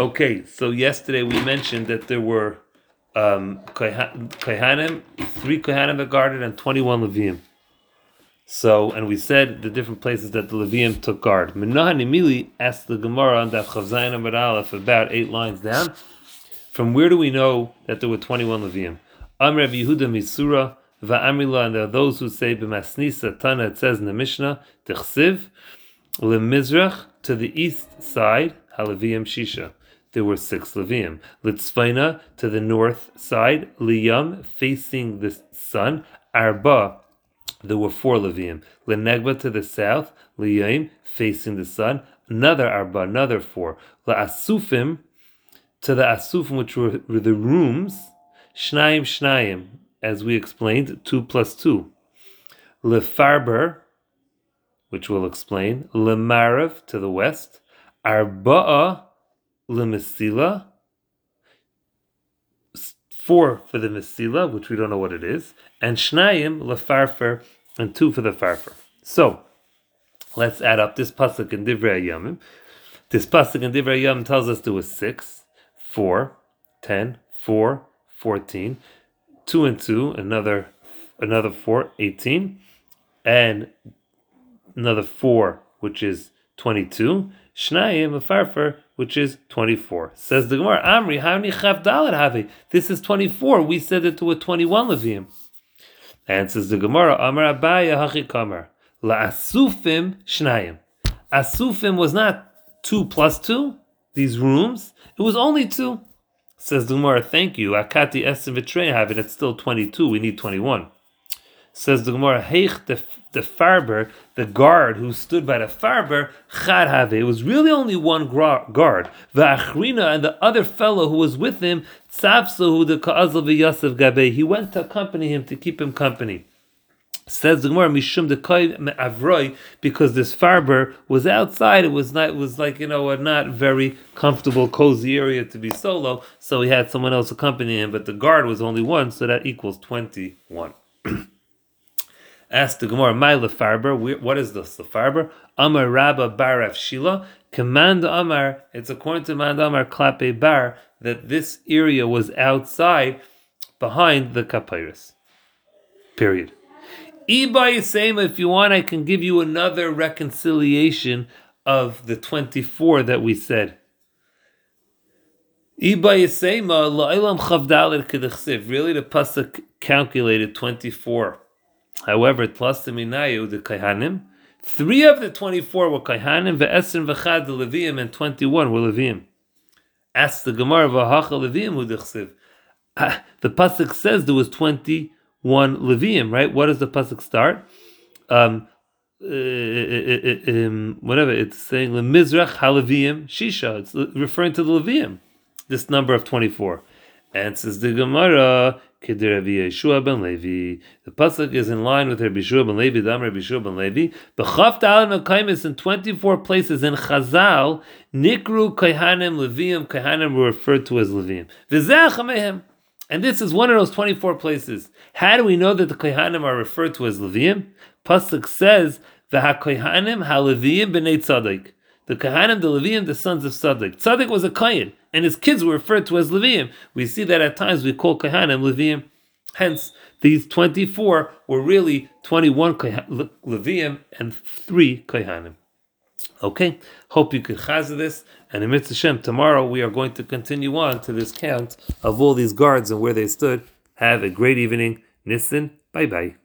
Okay, so yesterday we mentioned that there were Kohanim, 3 Kohanim that guarded and 21 Levium. So, and we said the different places that the Levium took guard. Menahan Emili asked the Gemara on Daf Chav Zayin Amud Aleph, about 8 lines down. From where do we know that there were 21 Levium? Am Rabbi Yehuda Misura Va'amila, and there are those who say B'masnisa Tana, it says in the Mishnah, Tichsiv Lemizrach, to the east side, HaLevium Shisha. There were 6 Levium. Litzvaina, to the north side, Liyam, facing the sun, Arba, there were 4 Levium. Lenegba, to the south, Liyam, facing the sun, another Arba, another 4. La'asufim, to the Asufim, which were the rooms, Shnayim, Shnayim, as we explained, 2 plus 2. Lefarber, which we'll explain, Lemarav, to the west, Arba'a, Lemesila, 4 for the Mesila, which we don't know what it is, and Shnayim, Lefarfer, and 2 for the Farfer. So, let's add up this Pasuk in Divrei Hayamim. This Pasuk in Divrei Hayamim tells us there was 6, 4, 10, 4, 14, 2 and 2, another 4, 18, and another 4, which is 22, Shnayim, a farfer, which is 24. Says the Gemara, Amri, how many chav dalet have? This is 24. We said that there were 21 Levium. And says the Gemara, Amar Abaya hachikamar, la'asufim Shnayim. Asufim was not 2 plus 2, these rooms. It was only 2. Says the Gemara, thank you. Akati esim v'trei have it. It's still 22. We need 21. Says the Gemara, Heich the farber, the guard who stood by the farber, chad have. It was really only 1 guard. V'achrina, and the other fellow who was with him, tzavsahu the ka'azal v'yasef gabe. He went to accompany him, to keep him company. Says the Gemara, mishum dekai me'avroi, because this farber was outside. It was a not very comfortable, cozy area to be solo. So he had someone else accompany him, but the guard was only 1, so that equals 21. Asked the Gemara, my lefarber, what is this lefarber? Amar Rabba Bar Rav Shila, command Amar, it's according to Mand Amar Klape Bar, that this area was outside, behind the Kapiros. Period. Iba Yisema, if you want, I can give you another reconciliation of the 24 that we said. Iba Yisema, la'ilam chavdalet k'dechsiv, really the Pasuk calculated 24. However, plus the Minayu, the Kaihanim, 3 of the 24 were Kaihanim, Ve'esin V'chad, the Levium, and 21 were Levium. Ask the Gemara, V'hacha Levium, Udechsiv. The Pasuk says there was 21 Levium, right? What does the Pasuk start? Whatever, it's saying, Lemizrach HaLevium Shisha. It's referring to the Levium, this number of 24. And says the Gemara, K'dir Rabbi Yeshua ben Levi. The pasuk is in line with Rabbi Yeshua ben Levi. Dam Rabbi Yeshua ben Levi. B'chav ta'alim al-kaimis, in 24 places in Chazal, Nikru Kaihanim Leviim. Kaihanim were referred to as Leviim. V'zeh chamehem. And this is one of those 24 places. How do we know that the Kaihanim are referred to as Leviim? Pasuk says, V'ha Kaihanim ha-Leviim b'nei Tzadok. The Kaihanim, the Leviim, the sons of Tzadok. Tzadok was a Kayin, and his kids were referred to as Leviim. We see that at times we call Kohanim Leviim. Hence, these 24 were really 21 Leviim and 3 Kohanim. Okay, hope you could chazah this. And in Mitzvah Shem, tomorrow we are going to continue on to this count of all these guards and where they stood. Have a great evening. Nissen, bye-bye.